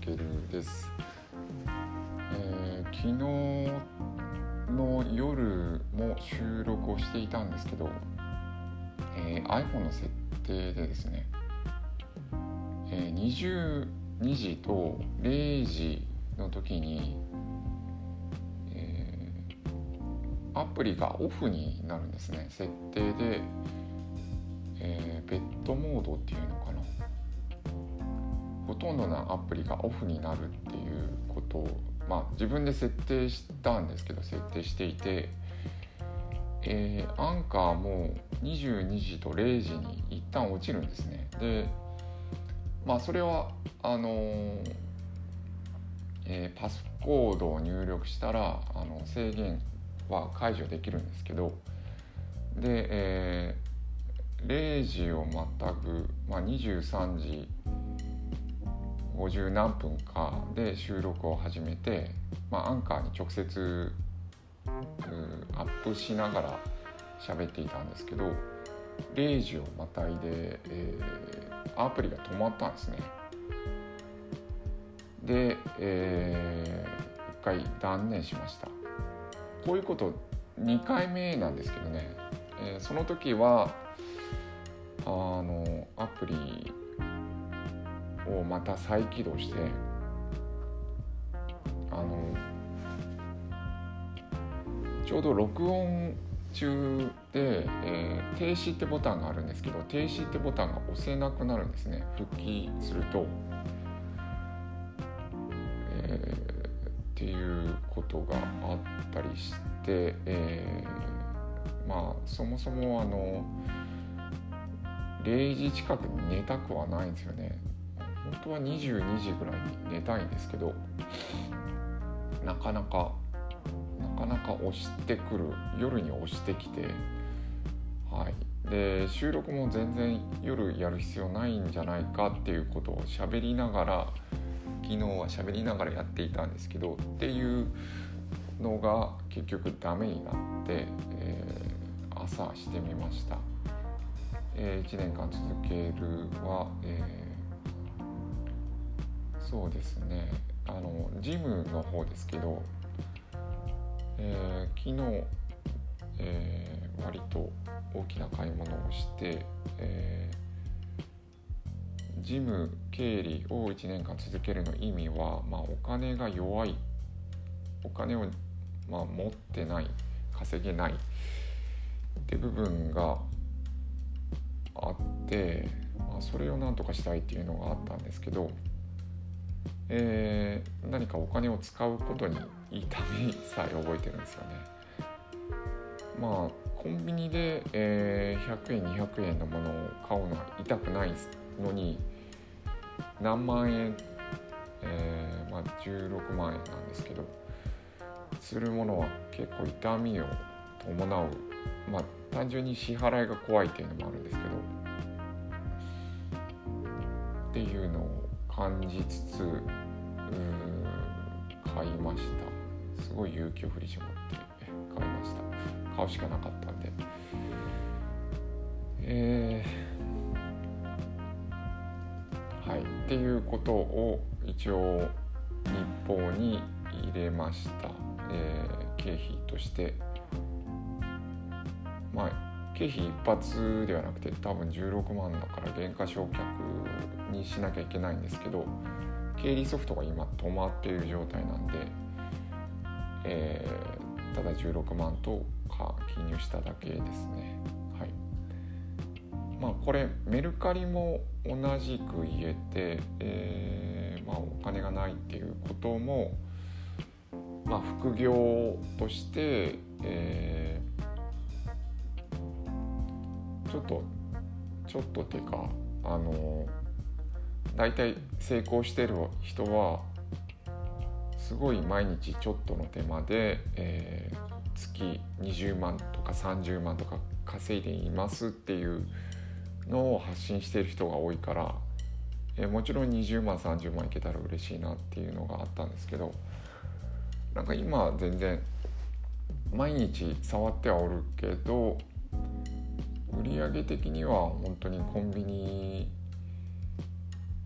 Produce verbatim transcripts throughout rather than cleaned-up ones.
けるです、えー、昨日の夜も収録をしていたんですけど、えー、iPhone の設定でですね、えー、にじゅうにじとれいじの時に、えー、アプリがオフになるんですね。設定で、えー、ベッドモードっていうのかな、ほとんどのアプリがオフになるっていうことを、まあ、自分で設定したんですけど設定していて、えー、アンカーもにじゅうにじとれいじに一旦落ちるんですね。で、まあ、それはあのーえー、パスコードを入力したらあの制限は解除できるんですけど、で、えー、れいじを全く、まあ、にじゅうさんじごじゅうなんぷんかで収録を始めて、まあ、アンカーに直接アップしながら喋っていたんですけど、れいじをまたいで、えー、アプリが止まったんですね。で、えー、一回断念しました。こういうことにかいめなんですけどね、えー、その時はあのアプリをまた再起動して、あのちょうど録音中で、えー、停止ってボタンがあるんですけど、停止ってボタンが押せなくなるんですね。復帰すると、えー、っていうことがあったりして、えー、まあそもそもあのれいじ近くに寝たくはないんですよね。本当はにじゅうにじぐらいに寝たいんですけど、なかなかなかなか押してくる、夜に押してきて、はい、で収録も全然夜やる必要ないんじゃないかっていうことを喋りながら、昨日は喋りながらやっていたんですけど、っていうのが結局ダメになって、えー、朝してみました。えー、いちねんかん続けるは、えーそうですね、あのジムの方ですけど、えー、昨日、えー、割と大きな買い物をして、えー、ジム経理をいちねんかん続けるの意味は、まあ、お金が弱い、お金を、まあ、持ってない、稼げないって部分があって、まあ、それをなんとかしたいっていうのがあったんですけど、えー、何かお金を使うことに痛みさえ覚えてるんですよね。まあコンビニで、えー、ひゃくえんにひゃくえんのものを買うのは痛くないのに、何万円、えーまあ、じゅうろくまんえんなんですけどするものは結構痛みを伴う、まあ単純に支払いが怖いっていうのもあるんですけどっていうのを感じつつ、う買いました。すごい勇気を振り絞って買いました。買うしかなかったんで、えー、はいっていうことを一応日報に入れました。えー、経費として、まあ、経費一発ではなくて多分じゅうろくまんだから減価償却にしなきゃいけないんですけど、経理ソフトが今止まっている状態なんで、えー、ただじゅうろくまんとか記入しただけですね。はい、まあこれメルカリも同じく言えて、えーまあ、お金がないっていうことも、まあ、副業として、えー、ちょっとちょっとっていうかあの大体成功してる人はすごい毎日ちょっとの手間で、えー、月にじゅうまんとかさんじゅうまんとか稼いでいますっていうのを発信している人が多いから、えー、もちろんにじゅうまんさんじゅうまんいけたら嬉しいなっていうのがあったんですけど、なんか今全然毎日触ってはおるけど売上的には本当にコンビニ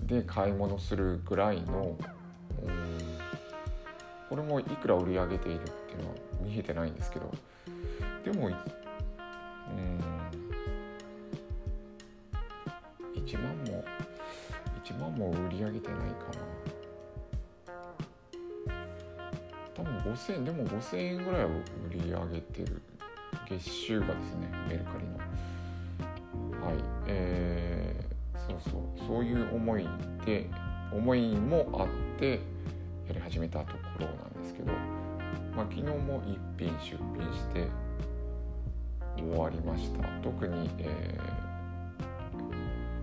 で買い物するぐらいのこれもいくら売り上げているっていうのは見えてないんですけど、でもうんいちまんもいちまんも売り上げてないかな。多分ごせんえんでもごせんえんぐらいは売り上げてる月収がですね、メルカリのはい、えー、そうそうそういう思いで思いもあってやり始めたところなんですけど、まあ、昨日も一品出品して終わりました。特に、え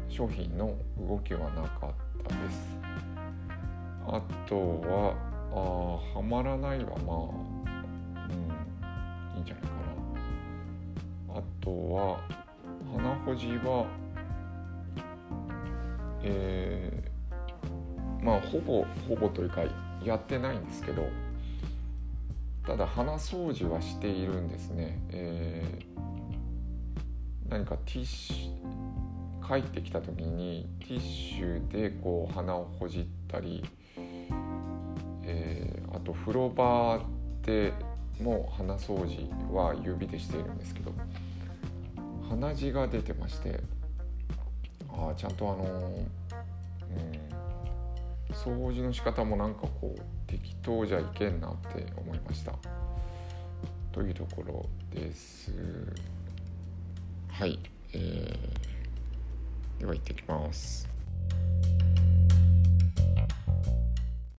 ー、商品の動きはなかったです。あとはあはまらないはまあ、うん、いいんじゃないかな。あとは花ほじは、えー、まあほぼほぼというかやってないんですけど、ただ鼻掃除はしているんですね、えー、何かティッシュ帰ってきた時にティッシュでこう鼻をほじったり、えー、あと風呂場でも鼻掃除は指でしているんですけど、鼻血が出てまして、ああちゃんとあのー、うん掃除の仕方もなんかこう適当じゃいけんなって思いましたというところです。はい、えー、では行ってきます。